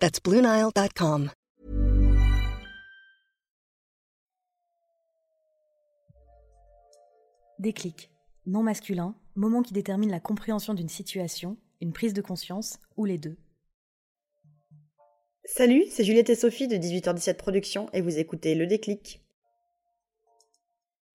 That's BlueNile.com. Déclic, nom masculin, moment qui détermine la compréhension d'une situation, une prise de conscience ou les deux. Salut, c'est Juliette et Sophie de 18h17 Production et vous écoutez Le Déclic.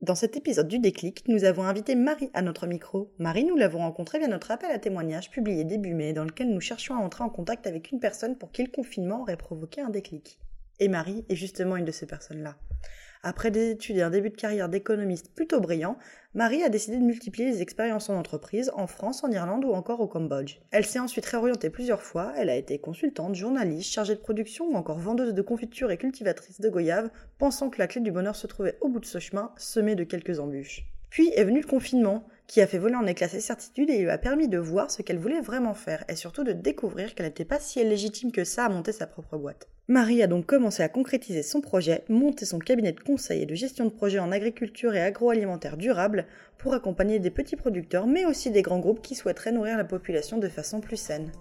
Dans cet épisode du Déclic, nous avons invité Marie à notre micro. Marie, nous l'avons rencontrée via notre appel à témoignages publié début mai dans lequel nous cherchions à entrer en contact avec une personne pour qui le confinement aurait provoqué un déclic. Et Marie est justement une de ces personnes-là. Après des études et un début de carrière d'économiste plutôt brillant, Marie a décidé de multiplier les expériences en entreprise, en France, en Irlande ou encore au Cambodge. Elle s'est ensuite réorientée plusieurs fois, elle a été consultante, journaliste, chargée de production ou encore vendeuse de confitures et cultivatrice de goyaves, pensant que la clé du bonheur se trouvait au bout de ce chemin, semé de quelques embûches. Puis est venu le confinement, qui a fait voler en éclats ses certitudes et lui a permis de voir ce qu'elle voulait vraiment faire et surtout de découvrir qu'elle n'était pas si légitime que ça à monter sa propre boîte. Marie a donc commencé à concrétiser son projet, monter son cabinet de conseil et de gestion de projet en agriculture et agroalimentaire durable pour accompagner des petits producteurs mais aussi des grands groupes qui souhaiteraient nourrir la population de façon plus saine.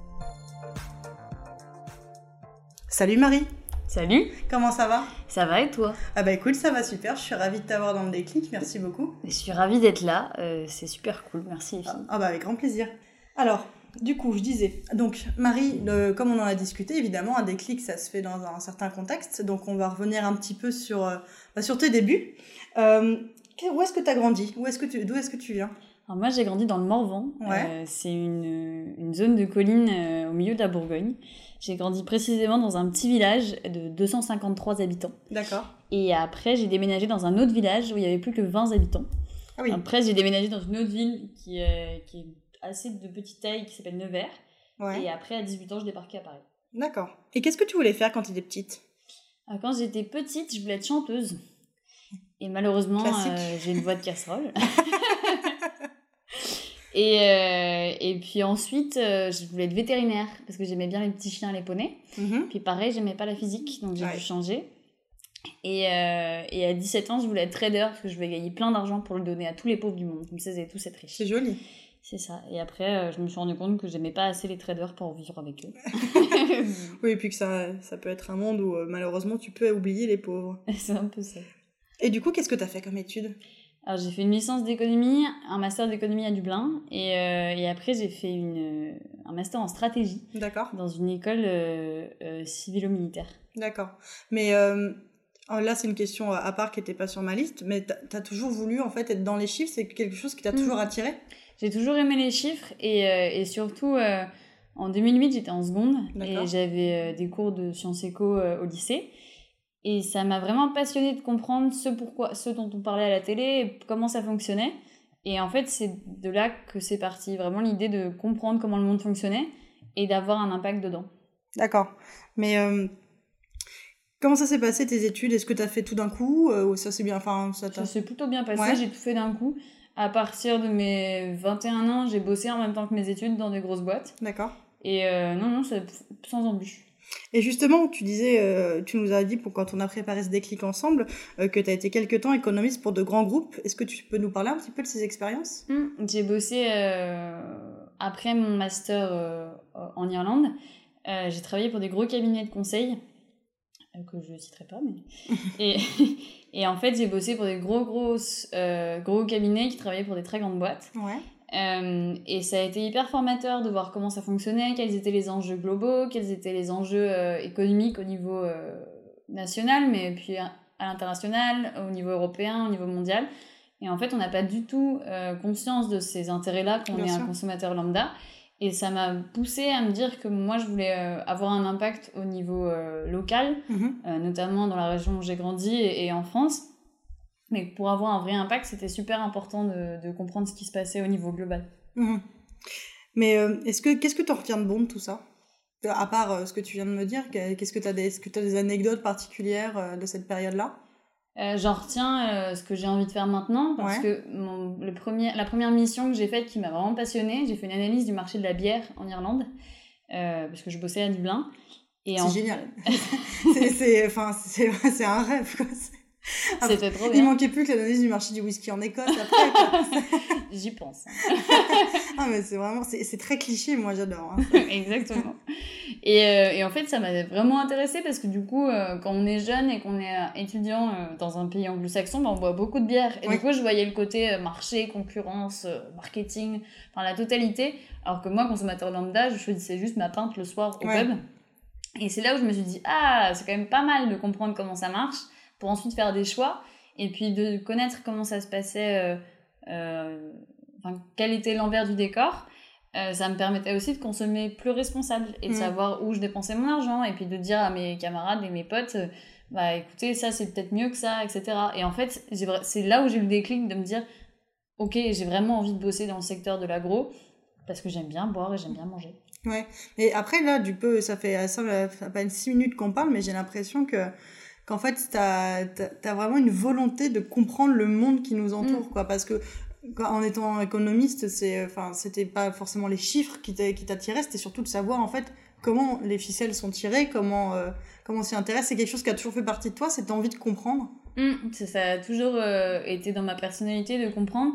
Salut Marie! Salut! Comment ça va? Ça va et toi? Ah bah écoute, ça va super, je suis ravie de t'avoir dans le déclic, merci beaucoup. Je suis ravie d'être là, c'est super cool, merci les filles. Ah bah avec grand plaisir. Alors, du coup, je disais, donc Marie, comme on en a discuté, évidemment, un déclic ça se fait dans un certain contexte, donc on va revenir un petit peu sur tes débuts. Où est-ce que t'as grandi? D'où est-ce que tu viens? Alors moi j'ai grandi dans le Morvan, c'est une zone de collines au milieu de la Bourgogne. J'ai grandi précisément dans un petit village de 253 habitants. D'accord. Et après j'ai déménagé dans un autre village où il n'y avait plus que 20 habitants. Ah oui. Après j'ai déménagé dans une autre ville qui est assez de petite taille, qui s'appelle Nevers. Ouais. Et après à 18 ans je débarquais à Paris. D'accord. Et qu'est-ce que tu voulais faire quand tu étais petite? Alors, quand j'étais petite je voulais être chanteuse. Et malheureusement j'ai une voix de casserole. Et puis ensuite, je voulais être vétérinaire parce que j'aimais bien les petits chiens, les poneys. Mm-hmm. Puis pareil, j'aimais pas la physique, donc j'ai dû changer. Et à 17 ans, je voulais être trader parce que je voulais gagner plein d'argent pour le donner à tous les pauvres du monde. Comme ça, ils allaient tous être riches. C'est joli. C'est ça. Et après, je me suis rendu compte que j'aimais pas assez les traders pour vivre avec eux. Oui, et puis que ça peut être un monde où malheureusement, tu peux oublier les pauvres. C'est un peu ça. Et du coup, qu'est-ce que t'as fait comme études ? Alors, j'ai fait une licence d'économie, un master d'économie à Dublin, et après, j'ai fait un master en stratégie. D'accord. Dans une école civilo-militaire. D'accord. Mais là, c'est une question à part qui n'était pas sur ma liste, mais t'as toujours voulu, en fait, être dans les chiffres, c'est quelque chose qui t'a toujours attiré? J'ai toujours aimé les chiffres, et surtout, en 2008, j'étais en seconde, et j'avais des cours de sciences éco au lycée. Et ça m'a vraiment passionnée de comprendre ce dont on parlait à la télé, comment ça fonctionnait. Et en fait, c'est de là que c'est parti. Vraiment l'idée de comprendre comment le monde fonctionnait et d'avoir un impact dedans. D'accord. Mais comment ça s'est passé tes études? Est-ce que tu as fait tout d'un coup? Ça s'est plutôt bien passé. Ouais. J'ai tout fait d'un coup. À partir de mes 21 ans, j'ai bossé en même temps que mes études dans des grosses boîtes. D'accord. Et non, c'est sans embûche. Et justement, tu disais, tu nous as dit pour quand on a préparé ce déclic ensemble que tu as été quelque temps économiste pour de grands groupes. Est-ce que tu peux nous parler un petit peu de ces expériences ? J'ai bossé après mon master en Irlande. J'ai travaillé pour des gros cabinets de conseil que je ne citerai pas, mais et en fait, j'ai bossé pour des gros cabinets qui travaillaient pour des très grandes boîtes. Ouais. Et ça a été hyper formateur de voir comment ça fonctionnait, quels étaient les enjeux globaux, quels étaient les enjeux économiques au niveau national, mais puis à l'international, au niveau européen, au niveau mondial. Et en fait, on n'a pas du tout conscience de ces intérêts-là quand on est un consommateur lambda. Et ça m'a poussée à me dire que moi, je voulais avoir un impact au niveau local, notamment dans la région où j'ai grandi et en France. Mais pour avoir un vrai impact, c'était super important de comprendre ce qui se passait au niveau global. Mmh. Mais qu'est-ce que tu en retiens de bon de tout ça ? À part ce que tu viens de me dire, est-ce que tu as des anecdotes particulières de cette période-là ? J'en retiens ce que j'ai envie de faire maintenant, parce que la première mission que j'ai faite qui m'a vraiment passionnée, j'ai fait une analyse du marché de la bière en Irlande, parce que je bossais à Dublin. Et génial. C'est un rêve, quoi. Après, c'était trop bien. Il manquait plus que l'analyse du marché du whisky en Écosse après, quoi. J'y pense. Ah, mais c'est vraiment, c'est très cliché, moi j'adore, hein. Exactement. Et en fait, ça m'a vraiment intéressée parce que du coup, quand on est jeune et qu'on est étudiant dans un pays anglo-saxon, on boit beaucoup de bière. Et du coup, je voyais le côté marché, concurrence, marketing, enfin la totalité. Alors que moi, consommateur lambda, je choisissais juste ma pinte le soir au pub. Et c'est là où je me suis dit, ah, c'est quand même pas mal de comprendre comment ça marche, pour ensuite faire des choix, et puis de connaître comment ça se passait, quel était l'envers du décor. Ça me permettait aussi de consommer plus responsable, et de savoir où je dépensais mon argent, et puis de dire à mes camarades et mes potes, écoutez, ça c'est peut-être mieux que ça, etc. Et en fait, c'est là où j'ai eu le déclic de me dire, ok, j'ai vraiment envie de bosser dans le secteur de l'agro, parce que j'aime bien boire et j'aime bien manger. Ouais, mais après là, du peu, ça fait à peine 6 minutes qu'on parle, mais j'ai l'impression qu'en fait, t'as vraiment une volonté de comprendre le monde qui nous entoure, quoi, parce que en étant économiste, c'était pas forcément les chiffres qui t'attiraient, c'était surtout de savoir en fait comment les ficelles sont tirées, comment on s'y intéresse. C'est quelque chose qui a toujours fait partie de toi, cette envie de comprendre. Ça a toujours été dans ma personnalité de comprendre,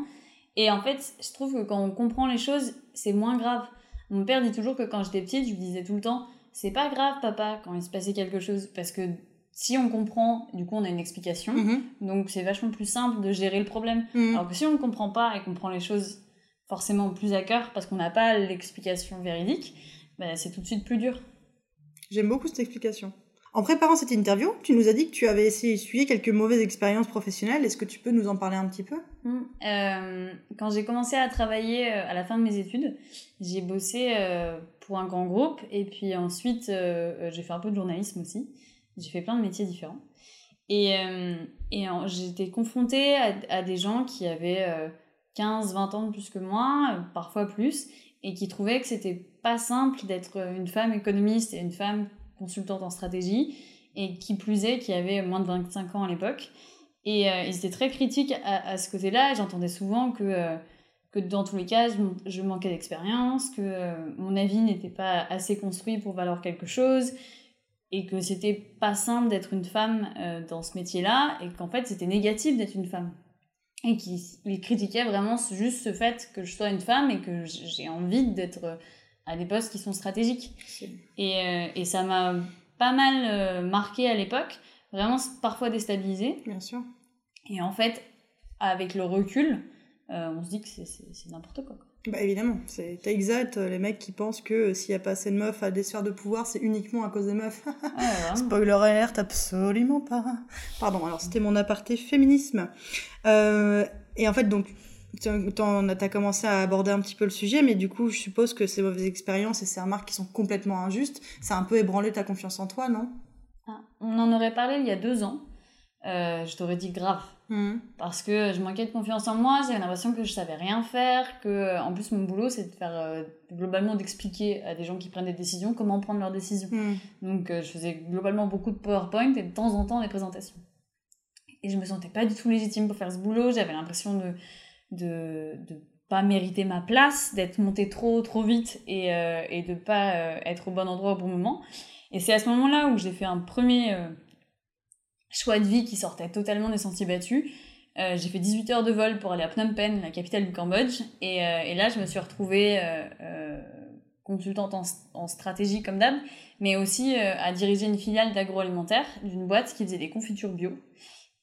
et en fait, je trouve que quand on comprend les choses, c'est moins grave. Mon père dit toujours que quand j'étais petite, je lui disais tout le temps, c'est pas grave papa quand il se passait quelque chose, parce que si on comprend, du coup on a une explication, donc c'est vachement plus simple de gérer le problème. Alors que si on ne comprend pas et qu'on prend les choses forcément plus à cœur parce qu'on n'a pas l'explication véridique, c'est tout de suite plus dur. J'aime beaucoup cette explication. En préparant cette interview, tu nous as dit que tu avais essuyé quelques mauvaises expériences professionnelles. Est-ce que tu peux nous en parler un petit peu ? Quand j'ai commencé à travailler à la fin de mes études, j'ai bossé pour un grand groupe. Et puis ensuite, j'ai fait un peu de journalisme aussi. J'ai fait plein de métiers différents. Et j'étais confrontée à des gens qui avaient 15-20 ans de plus que moi, parfois plus, et qui trouvaient que c'était pas simple d'être une femme économiste et une femme consultante en stratégie, et qui plus est, qui avait moins de 25 ans à l'époque. Et c'était très critique à ce côté-là, et j'entendais souvent que dans tous les cas, je manquais d'expérience, que mon avis n'était pas assez construit pour valoir quelque chose, et que c'était pas simple d'être une femme dans ce métier-là, et qu'en fait, c'était négatif d'être une femme. Et qu'ils critiquaient vraiment juste ce fait que je sois une femme, et que j'ai envie d'être... à des postes qui sont stratégiques. Et ça m'a pas mal marquée à l'époque, vraiment parfois déstabilisée. Bien sûr. Et en fait, avec le recul, on se dit que c'est n'importe quoi. Bah évidemment, t'es exact, les mecs qui pensent que s'il n'y a pas assez de meufs à des sphères de pouvoir, c'est uniquement à cause des meufs. Ouais, spoiler alert, absolument pas. Pardon, alors c'était mon aparté féminisme. Et en fait, donc... T'as commencé à aborder un petit peu le sujet, mais du coup, je suppose que ces mauvaises expériences et ces remarques qui sont complètement injustes, ça a un peu ébranlé ta confiance en toi, non ? On en aurait parlé il y a 2 ans. Je t'aurais dit grave. Parce que je manquais de confiance en moi, j'avais l'impression que je savais rien faire, que, en plus, mon boulot, c'est de faire, globalement, d'expliquer à des gens qui prennent des décisions comment prendre leurs décisions. Donc, je faisais globalement beaucoup de PowerPoint et de temps en temps des présentations. Et je me sentais pas du tout légitime pour faire ce boulot, j'avais l'impression de pas mériter ma place, d'être montée trop vite et de pas être au bon endroit au bon moment. Et c'est à ce moment-là où j'ai fait un premier choix de vie qui sortait totalement des sentiers battus. J'ai fait 18 heures de vol pour aller à Phnom Penh, la capitale du Cambodge, et là je me suis retrouvée consultante en stratégie comme d'hab, mais aussi à diriger une filiale d'agroalimentaire d'une boîte qui faisait des confitures bio.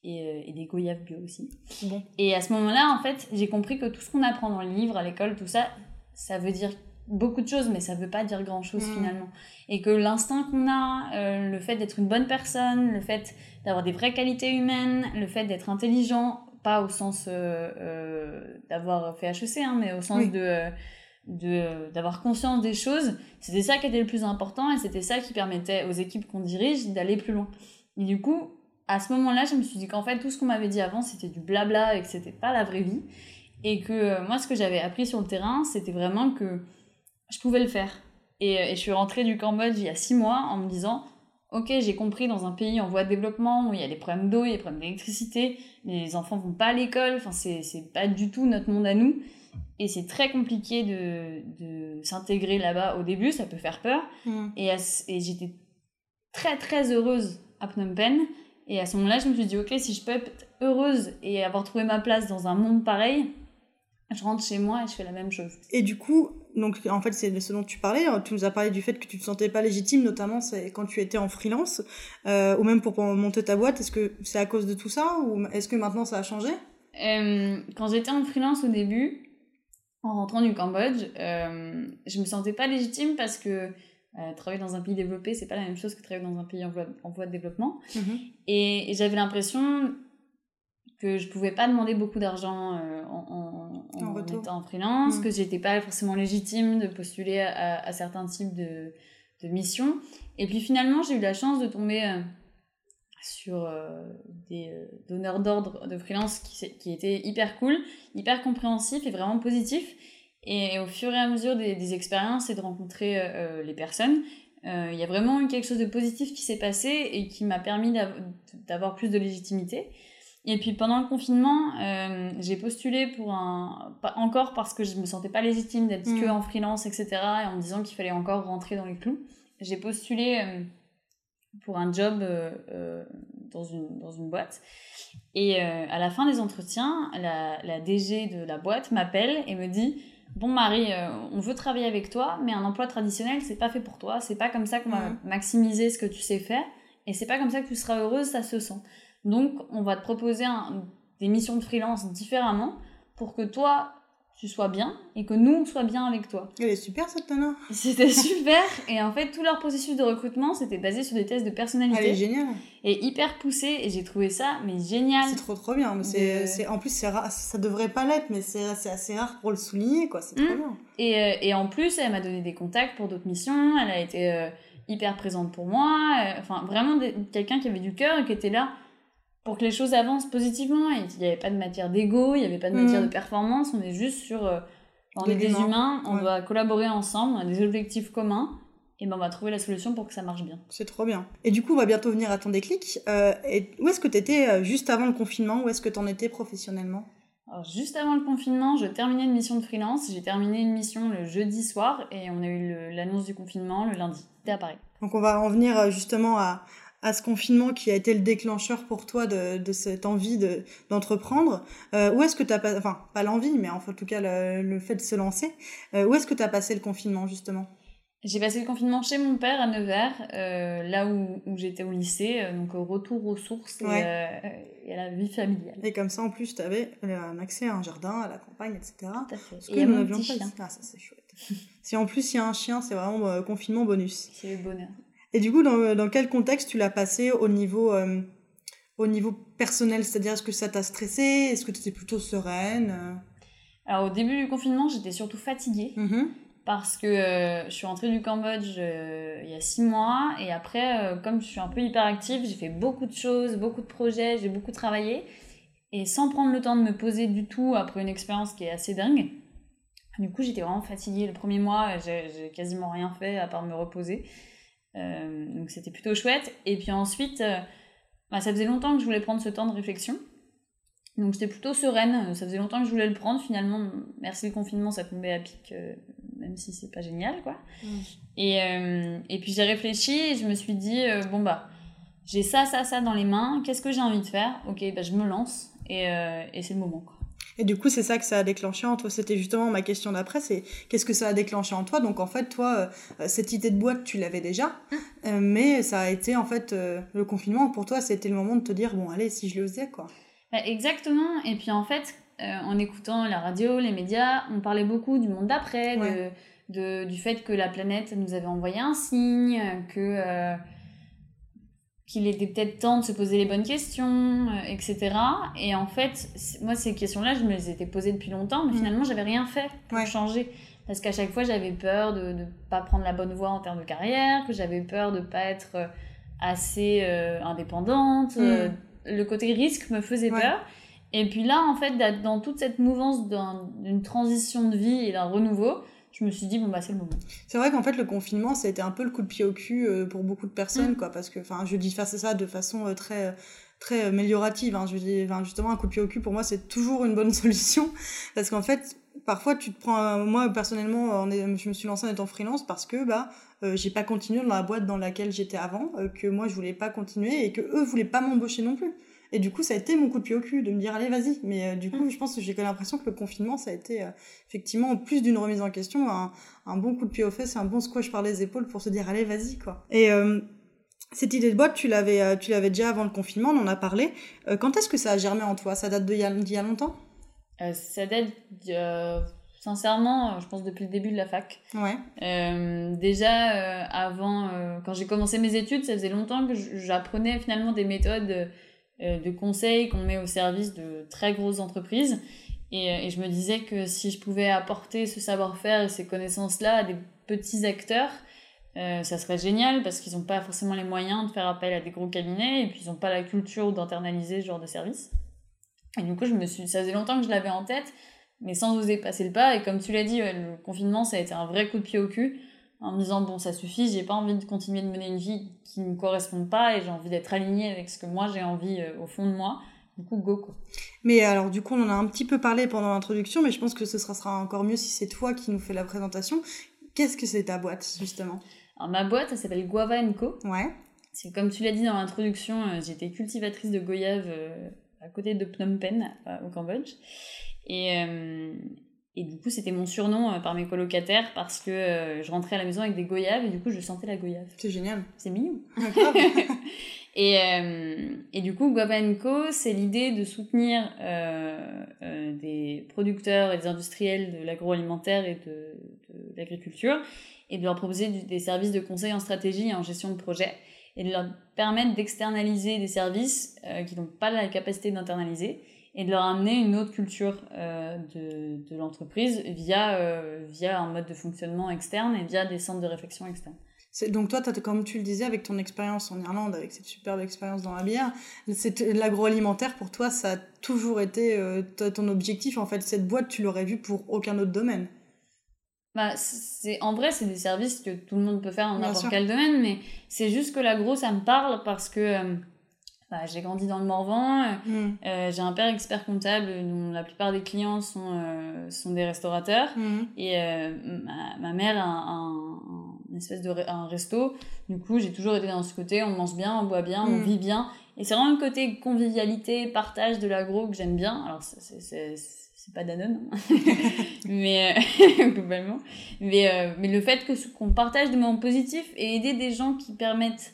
Et des goyaves bio aussi. Bon. Et à ce moment-là, en fait, j'ai compris que tout ce qu'on apprend dans les livres, à l'école, tout ça, ça veut dire beaucoup de choses, mais ça veut pas dire grand-chose finalement. Et que l'instinct qu'on a, le fait d'être une bonne personne, le fait d'avoir des vraies qualités humaines, le fait d'être intelligent, pas au sens d'avoir fait HEC, hein, mais au sens d'avoir conscience des choses, c'était ça qui était le plus important et c'était ça qui permettait aux équipes qu'on dirige d'aller plus loin. Et du coup... À ce moment-là, je me suis dit qu'en fait, tout ce qu'on m'avait dit avant, c'était du blabla et que c'était pas la vraie vie. Et que moi, ce que j'avais appris sur le terrain, c'était vraiment que je pouvais le faire. Et je suis rentrée du Cambodge il y a 6 mois en me disant « Ok, j'ai compris, dans un pays en voie de développement où il y a des problèmes d'eau, il y a des problèmes d'électricité, les enfants vont pas à l'école, enfin, c'est pas du tout notre monde à nous. » Et c'est très compliqué de s'intégrer là-bas au début, ça peut faire peur. Mmh. Et j'étais très très heureuse à Phnom Penh. Et à ce moment-là, je me suis dit « Ok, si je peux être heureuse et avoir trouvé ma place dans un monde pareil, je rentre chez moi et je fais la même chose. » Et du coup, donc, en fait, c'est de ce dont tu parlais. Tu nous as parlé du fait que tu ne te sentais pas légitime, notamment c'est quand tu étais en freelance, ou même pour monter ta boîte. Est-ce que c'est à cause de tout ça, ou est-ce que maintenant ça a changé ? Quand j'étais en freelance au début, en rentrant du Cambodge, je ne me sentais pas légitime parce que travailler dans un pays développé, ce n'est pas la même chose que travailler dans un pays en voie de développement. Mmh. Et j'avais l'impression que je ne pouvais pas demander beaucoup d'argent en étant en freelance, que je n'étais pas forcément légitime de postuler à certains types de missions. Et puis finalement, j'ai eu la chance de tomber sur des donneurs d'ordre de freelance qui étaient hyper cool, hyper compréhensifs et vraiment positifs. Et au fur et à mesure des expériences et de rencontrer les personnes, il y a vraiment eu quelque chose de positif qui s'est passé et qui m'a permis d'avoir plus de légitimité. Et puis pendant le confinement, j'ai postulé pour encore parce que je me sentais pas légitime d'être que en freelance, etc. Et en me disant qu'il fallait encore rentrer dans les clous. J'ai postulé pour un job dans une boîte. Et à la fin des entretiens, la DG de la boîte m'appelle et me dit « Bon Marie, on veut travailler avec toi, mais un emploi traditionnel, c'est pas fait pour toi. C'est pas comme ça qu'on va maximiser ce que tu sais faire. Et c'est pas comme ça que tu seras heureuse, ça se sent. Donc, on va te proposer des missions de freelance différemment pour que toi, tu sois bien et que nous, on soit bien avec toi. » Elle est super, cette nana. C'était super. Et en fait, tout leur processus de recrutement, c'était basé sur des tests de personnalité. Elle est géniale. Et hyper poussée. Et j'ai trouvé ça, mais génial. C'est trop bien. Mais c'est, en plus, c'est rare, ça devrait pas l'être, mais c'est assez rare pour le souligner, quoi. C'est trop bien. Et en plus, elle m'a donné des contacts pour d'autres missions. Elle a été hyper présente pour moi. Enfin, vraiment quelqu'un qui avait du cœur et qui était là pour que les choses avancent positivement. Il n'y avait pas de matière d'ego, il n'y avait pas de matière de performance, on est juste sur... on est des humains, on doit collaborer ensemble, on a des objectifs communs, et ben on va trouver la solution pour que ça marche bien. C'est trop bien. Et du coup, on va bientôt venir à ton déclic. Où est-ce que tu étais juste avant le confinement? Où est-ce que tu en étais professionnellement? Alors, juste avant le confinement, je terminais une mission de freelance. J'ai terminé une mission le jeudi soir, et on a eu l'annonce du confinement le lundi. C'était à Paris. Donc on va en venir justement à ce confinement qui a été le déclencheur pour toi de cette envie d'entreprendre. Où est-ce que tu as passé, enfin, pas l'envie, mais en tout cas le fait de se lancer, où est-ce que tu as passé le confinement, justement? J'ai passé le confinement chez mon père à Nevers, là où j'étais au lycée, donc retour aux sources et à la vie familiale. Et comme ça, en plus, tu avais un accès à un jardin, à la campagne, etc. Tout à fait. Parce et à mon petit chien. Ah, ça, c'est chouette. Si en plus, il y a un chien, c'est vraiment confinement bonus. C'est le bonheur. Et du coup, dans quel contexte tu l'as passé au niveau personnel? C'est-à-dire, est-ce que ça t'a stressé? Est-ce que tu étais plutôt sereine? Alors, au début du confinement, j'étais surtout fatiguée parce que je suis rentrée du Cambodge il y a 6 mois. Et après, comme je suis un peu hyperactive, j'ai fait beaucoup de choses, beaucoup de projets, j'ai beaucoup travaillé. Et sans prendre le temps de me poser du tout après une expérience qui est assez dingue. Du coup, j'étais vraiment fatiguée. Le premier mois, j'ai quasiment rien fait à part me reposer. Donc c'était plutôt chouette. Et puis ensuite ça faisait longtemps que je voulais prendre ce temps de réflexion, donc j'étais plutôt sereine. Ça faisait longtemps que je voulais le prendre, finalement merci le confinement, ça tombait à pic, même si c'est pas génial, quoi. Et puis j'ai réfléchi et je me suis dit bon bah j'ai ça dans les mains, qu'est-ce que j'ai envie de faire? Ok, bah je me lance et c'est le moment, quoi. Et du coup, c'est ça que ça a déclenché en toi. C'était justement ma question d'après, c'est qu'est-ce que ça a déclenché en toi? Donc en fait, toi, cette idée de boîte, tu l'avais déjà, mais ça a été en fait, le confinement, pour toi, c'était le moment de te dire, bon allez, si je le faisais, quoi. Exactement, et puis en fait, en écoutant la radio, les médias, on parlait beaucoup du monde d'après, du fait que la planète nous avait envoyé un signe, qu'il était peut-être temps de se poser les bonnes questions, etc. Et en fait, moi, ces questions-là, je me les étais posées depuis longtemps, mais finalement, j'avais rien fait pour changer. Parce qu'à chaque fois, j'avais peur de ne pas prendre la bonne voie en termes de carrière, que j'avais peur de ne pas être assez indépendante. Le côté risque me faisait peur. Et puis là, en fait, dans toute cette mouvance d'une transition de vie et d'un renouveau, je me suis dit, bon, bah, c'est le moment. C'est vrai qu'en fait, le confinement, ça a été un peu le coup de pied au cul pour beaucoup de personnes, quoi, parce que, enfin, je dis faire ça de façon très... très améliorative, hein, je veux dire, enfin, justement un coup de pied au cul pour moi c'est toujours une bonne solution parce qu'en fait parfois tu te prends, moi personnellement je me suis lancée en étant freelance parce que j'ai pas continué dans la boîte dans laquelle j'étais avant, que moi je voulais pas continuer et que eux voulaient pas m'embaucher non plus, et du coup ça a été mon coup de pied au cul de me dire allez vas-y, mais du coup je pense que j'ai l'impression que le confinement ça a été effectivement en plus d'une remise en question un bon coup de pied aux fesses, un bon squash par les épaules pour se dire allez vas-y quoi. Et cette idée de boîte, tu l'avais déjà avant le confinement, on en a parlé. Quand est-ce que ça a germé en toi ? Ça date d'il y a longtemps ? Ça date, sincèrement, je pense depuis le début de la fac. Ouais. Déjà, avant, quand j'ai commencé mes études, ça faisait longtemps que j'apprenais finalement des méthodes de conseils qu'on met au service de très grosses entreprises. Et je me disais que si je pouvais apporter ce savoir-faire et ces connaissances-là à des petits acteurs... ça serait génial parce qu'ils n'ont pas forcément les moyens de faire appel à des gros cabinets et puis ils n'ont pas la culture d'internaliser ce genre de service. Et du coup, ça faisait longtemps que je l'avais en tête, mais sans oser passer le pas. Et comme tu l'as dit, le confinement, ça a été un vrai coup de pied au cul en me disant « Bon, ça suffit, j'ai pas envie de continuer de mener une vie qui ne me correspond pas et j'ai envie d'être alignée avec ce que moi j'ai envie au fond de moi. » Du coup, go quoi. Mais alors du coup, on en a un petit peu parlé pendant l'introduction, mais je pense que ce sera encore mieux si c'est toi qui nous fais la présentation. Qu'est-ce que c'est ta boîte, justement ? Alors, ma boîte, elle s'appelle Guava & Co. Ouais. C'est comme tu l'as dit dans l'introduction, j'étais cultivatrice de goyave à côté de Phnom Penh, au Cambodge. Et du coup, c'était mon surnom par mes colocataires parce que je rentrais à la maison avec des goyaves et du coup, je sentais la goyave. C'est génial. C'est mignon. Et du coup, Guava & Co, c'est l'idée de soutenir des producteurs et des industriels de l'agroalimentaire et de l'agriculture et de leur proposer des services de conseil en stratégie et en gestion de projet et de leur permettre d'externaliser des services qui n'ont pas la capacité d'internaliser et de leur amener une autre culture de l'entreprise via un mode de fonctionnement externe et via des centres de réflexion externes. Donc toi, comme tu le disais, avec ton expérience en Irlande, avec cette superbe expérience dans la bière, l'agroalimentaire, pour toi, ça a toujours été ton objectif. En fait, cette boîte, tu l'aurais vue pour aucun autre domaine. Bah, en vrai, c'est des services que tout le monde peut faire dans n'importe quel domaine, mais c'est juste que l'agro, ça me parle parce que j'ai grandi dans le Morvan, j'ai un père expert comptable dont la plupart des clients sont des restaurateurs, et ma mère a une espèce de un resto. Du coup, j'ai toujours été dans ce côté, on mange bien, on boit bien, on vit bien. Et c'est vraiment le côté convivialité, partage de l'agro que j'aime bien. Alors, c'est pas Danone, hein. mais globalement. Mais le fait qu'on partage des moments positifs et aider des gens qui permettent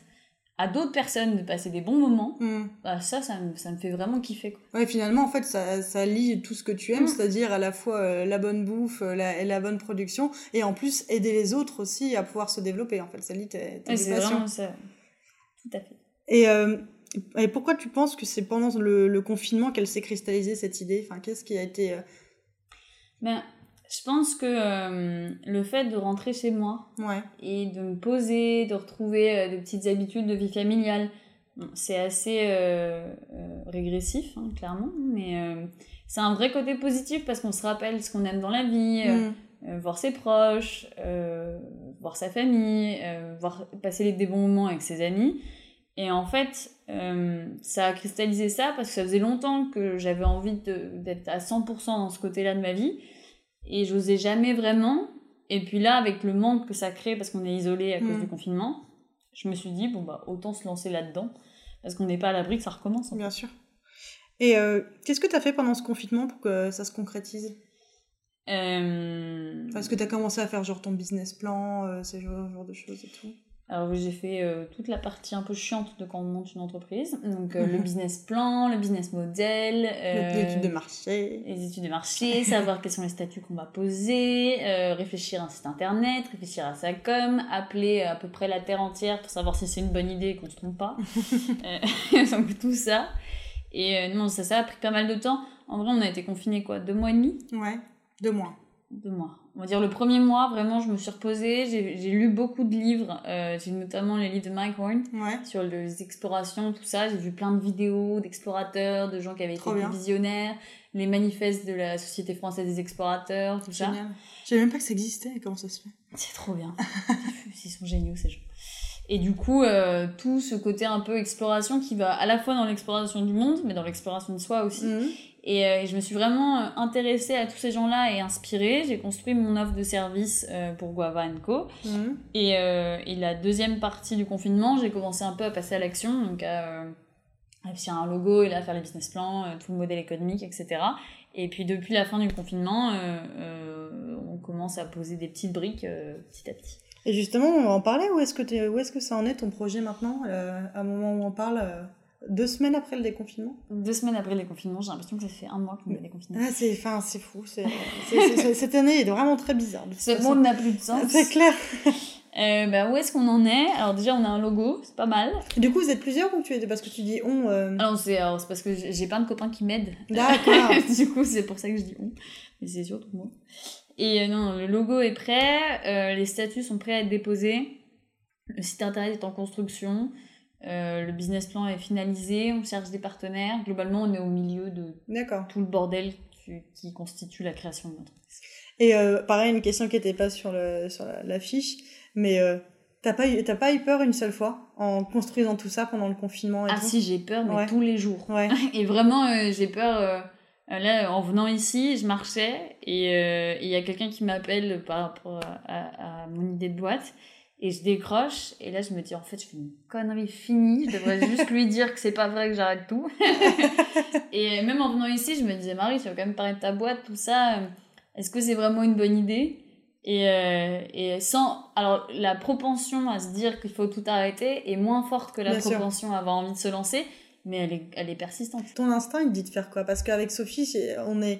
à d'autres personnes de passer des bons moments, bah ça me fait vraiment kiffer, quoi. Ouais, finalement, en fait, ça lie tout ce que tu aimes, c'est-à-dire à la fois la bonne bouffe, la bonne production, et en plus, aider les autres aussi à pouvoir se développer, en fait. Ça lie tes passions. C'est vraiment ça. Tout à fait. Et pourquoi tu penses que c'est pendant le confinement qu'elle s'est cristallisée, cette idée ? Enfin, qu'est-ce qui a été... Ben, je pense que le fait de rentrer chez moi et de me poser, de retrouver des petites habitudes de vie familiale, bon, c'est assez régressif, hein, clairement, mais c'est un vrai côté positif parce qu'on se rappelle ce qu'on aime dans la vie, voir ses proches, voir sa famille, voir passer des bons moments avec ses amis. Et en fait, ça a cristallisé ça parce que ça faisait longtemps que j'avais envie d'être à 100% dans ce côté-là de ma vie. Et j'osais jamais vraiment. Et puis là, avec le manque que ça crée parce qu'on est isolé à cause du confinement, je me suis dit, bon, bah, autant se lancer là-dedans parce qu'on n'est pas à l'abri que ça recommence. Bien sûr. Et qu'est-ce que tu as fait pendant ce confinement pour que ça se concrétise ? Est-ce que tu as commencé à faire genre ton business plan, ce genre de choses et tout ? Alors, j'ai fait toute la partie un peu chiante de quand on monte une entreprise. Donc, le business plan, le business model... les études de marché. Les études de marché, savoir quels sont les statuts qu'on va poser, réfléchir à un site internet, réfléchir à sa com, appeler à peu près la terre entière pour savoir si c'est une bonne idée et qu'on ne se trompe pas. Donc, tout ça. Et non, ça a pris pas mal de temps. En vrai, on a été confinés, quoi, 2 mois et demi ? Ouais, 2 mois. 2 mois. On va dire le premier mois, vraiment, je me suis reposée. J'ai lu beaucoup de livres. J'ai notamment les livres de Mike Horn sur les explorations, tout ça. J'ai vu plein de vidéos d'explorateurs, de gens qui avaient été visionnaires, les manifestes de la Société française des explorateurs, tout ça. Génial. Je savais même pas que ça existait. Comment ça se fait ? C'est trop bien. Ils sont géniaux, ces gens. Et du coup, tout ce côté un peu exploration qui va à la fois dans l'exploration du monde, mais dans l'exploration de soi aussi. Mmh. Et je me suis vraiment intéressée à tous ces gens-là et inspirée. J'ai construit mon offre de service pour Guava & Co. Mmh. Et la deuxième partie du confinement, j'ai commencé un peu à passer à l'action, donc à afficher un logo et là faire les business plans, tout le modèle économique, etc. Et puis depuis la fin du confinement, on commence à poser des petites briques petit à petit. Et justement, on va en parler. Où est-ce que ça en est ton projet maintenant, à un moment où on parle 2 semaines après le déconfinement ? 2 semaines après le déconfinement, j'ai l'impression que ça fait 1 mois qu'on est déconfiné. Ah, c'est fou. Cette année est vraiment très bizarre. Ce monde n'a plus de sens. C'est clair. Où est-ce qu'on en est ? Alors déjà, on a un logo, c'est pas mal. Et du coup, vous êtes plusieurs ou tu es parce que tu dis on Alors c'est parce que j'ai plein de copains qui m'aident. D'accord. Du coup, c'est pour ça que je dis on. Mais c'est surtout moi. Et non, le logo est prêt, les statuts sont prêts à être déposés, le site internet est en construction, le business plan est finalisé, on cherche des partenaires. Globalement, on est au milieu de tout le bordel qui constitue la création de l'entreprise. Et pareil, une question qui n'était pas sur la fiche, mais t'as pas eu peur une seule fois en construisant tout ça pendant le confinement et tout ? Ah si, j'ai peur, mais tous les jours. Ouais. Et vraiment, j'ai peur... Là, en venant ici, je marchais et il y a quelqu'un qui m'appelle par rapport à mon idée de boîte et je décroche et là je me dis en fait je fais une connerie finie, je devrais juste lui dire que c'est pas vrai que j'arrête tout. Et même en venant ici, je me disais Marie, tu vas quand même parler de ta boîte, tout ça, est-ce que c'est vraiment une bonne idée ? Et sans... Alors, la propension à se dire qu'il faut tout arrêter est moins forte que la propension à avoir envie de se lancer. Mais elle est persistante. Ton instinct, il te dit de faire quoi ? Parce qu'avec Sophie, on est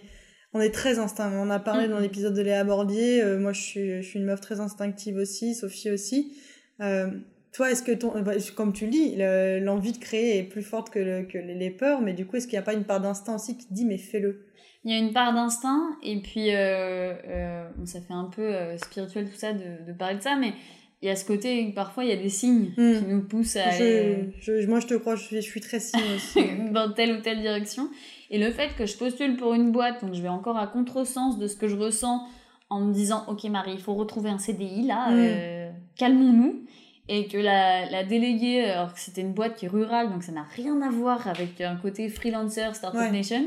très instinct. On a parlé dans l'épisode de Léa Bordier. Moi, je suis une meuf très instinctive aussi. Sophie aussi. Toi, est-ce que comme tu le dis, l'envie de créer est plus forte que les peurs. Mais du coup, est-ce qu'il n'y a pas une part d'instinct aussi qui te dit mais fais-le ? Il y a une part d'instinct. Et puis, ça fait un peu spirituel tout ça de parler de ça, mais... Il y a ce côté, parfois, il y a des signes qui nous poussent à aller... Moi, je te crois, je suis très signe aussi. Dans telle ou telle direction. Et le fait que je postule pour une boîte, donc je vais encore à contresens de ce que je ressens en me disant « Ok, Marie, il faut retrouver un CDI, là, calmons-nous. » Et que la déléguée, alors que c'était une boîte qui est rurale, donc ça n'a rien à voir avec un côté freelancer, Startup Nation.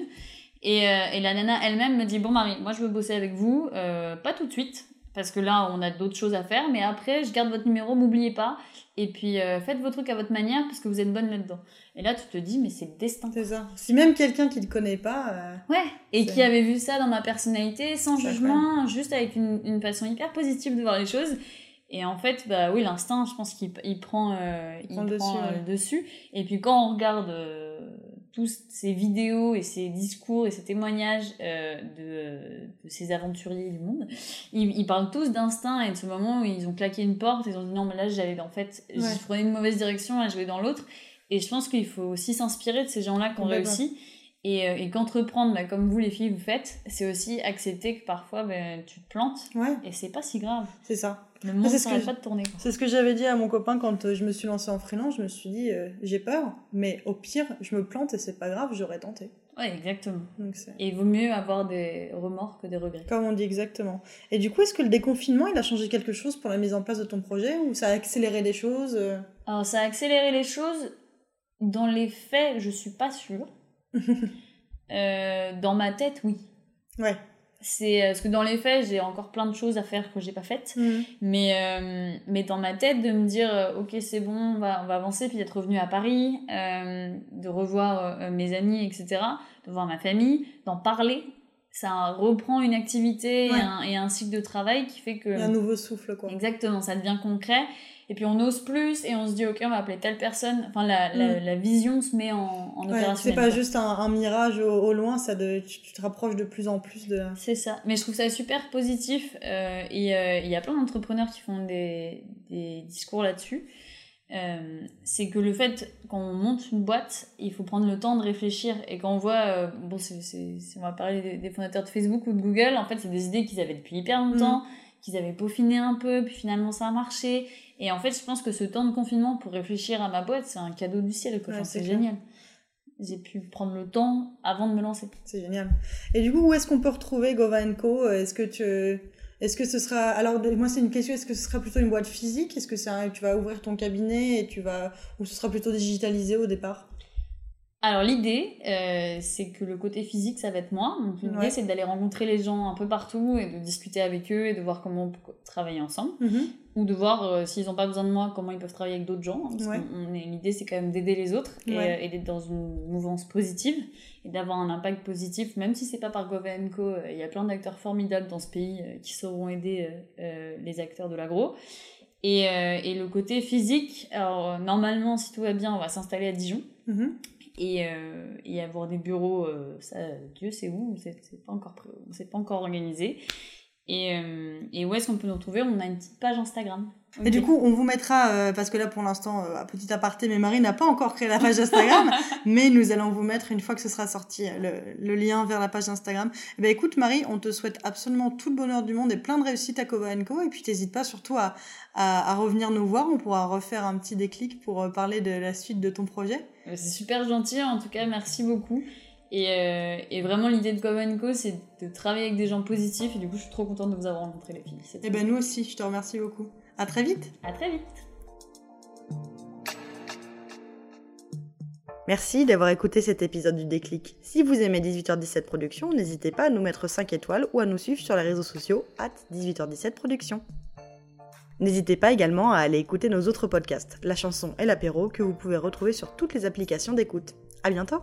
Et la nana elle-même me dit « Bon, Marie, moi, je veux bosser avec vous, pas tout de suite. » Parce que là, on a d'autres choses à faire. Mais après, je garde votre numéro, m'oubliez pas. Et puis, faites vos trucs à votre manière parce que vous êtes bonne là-dedans. Et là, tu te dis, mais c'est le destin. C'est ça. Si même quelqu'un qui ne te connaît pas... Et qui avait vu ça dans ma personnalité, sans jugement, juste avec une façon hyper positive de voir les choses. Et en fait, l'instinct, je pense qu'il prend le dessus. Et puis, quand on regarde tous ces vidéos et ces discours et ces témoignages de ces aventuriers du monde, ils parlent tous d'instinct et de ce moment où ils ont claqué une porte, ils ont dit non mais là j'allais je prenais une mauvaise direction, là je vais dans l'autre, et je pense qu'il faut aussi s'inspirer de ces gens-là qui ont réussi et qu'entreprendre comme vous les filles vous faites, c'est aussi accepter que parfois tu te plantes et c'est pas si grave. C'est ça. Le monde s'arrête pas de tourner. C'est ce que j'avais dit à mon copain quand je me suis lancée en freelance. Je me suis dit, j'ai peur, mais au pire, je me plante et c'est pas grave, j'aurais tenté. Ouais, exactement. Donc et il vaut mieux avoir des remords que des regrets. Comme on dit, exactement. Et du coup, est-ce que le déconfinement, il a changé quelque chose pour la mise en place de ton projet ou ça a accéléré les choses ? Alors, ça a accéléré les choses. Dans les faits, je suis pas sûre. Dans ma tête, oui. Ouais. C'est parce que dans les faits j'ai encore plein de choses à faire que j'ai pas faites mais dans ma tête de me dire ok c'est bon on va avancer, puis d'être revenue à Paris, de revoir mes amis, etc., de voir ma famille, d'en parler, ça reprend une activité et un cycle de travail qui fait que... un nouveau souffle quoi. Exactement, ça devient concret et puis on ose plus et on se dit ok on va appeler telle personne, enfin la vision se met en opérationnel. C'est pas juste un mirage au loin, ça tu te rapproches de plus en plus de... C'est ça, mais je trouve ça super positif et il y a plein d'entrepreneurs qui font des discours là-dessus c'est que le fait, quand on monte une boîte, il faut prendre le temps de réfléchir. Et quand on voit, on va parler des fondateurs de Facebook ou de Google, en fait, c'est des idées qu'ils avaient depuis hyper longtemps, qu'ils avaient peaufinées un peu, puis finalement ça a marché. Et en fait, je pense que ce temps de confinement pour réfléchir à ma boîte, c'est un cadeau du ciel, quoi. Ouais, c'est génial. J'ai pu prendre le temps avant de me lancer. C'est génial. Et du coup, où est-ce qu'on peut retrouver Guava & Co ? Est-ce que ce sera... Alors, moi, c'est une question. Est-ce que ce sera plutôt une boîte physique ? Est-ce que tu vas ouvrir ton cabinet ou ce sera plutôt digitalisé au départ ? Alors, l'idée, c'est que le côté physique, ça va être moi. Donc, l'idée, c'est d'aller rencontrer les gens un peu partout et de discuter avec eux et de voir comment on peut travailler ensemble. Mm-hmm. Ou de voir, s'ils n'ont pas besoin de moi, comment ils peuvent travailler avec d'autres gens. Hein, parce que l'idée, c'est quand même d'aider les autres et d'être dans une mouvance positive et d'avoir un impact positif, même si ce n'est pas par Guava & Co. Il y a plein d'acteurs formidables dans ce pays qui sauront aider les acteurs de l'agro. Et le côté physique, alors normalement, si tout va bien, on va s'installer à Dijon. Mm-hmm. Et avoir des bureaux, ça, Dieu sait où, on s'est pas encore organisé. Et où est-ce qu'on peut nous retrouver ? On a une petite page Instagram. Okay. Et du coup, on vous mettra, parce que là pour l'instant, petit aparté, mais Marie n'a pas encore créé la page Instagram, mais nous allons vous mettre, une fois que ce sera sorti, le lien vers la page Instagram. Eh bien, écoute Marie, on te souhaite absolument tout le bonheur du monde et plein de réussite à Guava & Co. Et puis t'hésites pas surtout à revenir nous voir, on pourra refaire un petit déclic pour parler de la suite de ton projet. C'est super gentil, en tout cas merci beaucoup. Et vraiment, l'idée de Guava & Co, c'est de travailler avec des gens positifs. Et du coup, je suis trop contente de vous avoir rencontré, les filles. Et bien, nous aussi, je te remercie beaucoup. À très vite. À très vite. Merci d'avoir écouté cet épisode du Déclic. Si vous aimez 18h17 Production, n'hésitez pas à nous mettre 5 étoiles ou à nous suivre sur les réseaux sociaux @18h17Production. N'hésitez pas également à aller écouter nos autres podcasts, La Chanson et l'Apéro, que vous pouvez retrouver sur toutes les applications d'écoute. À bientôt.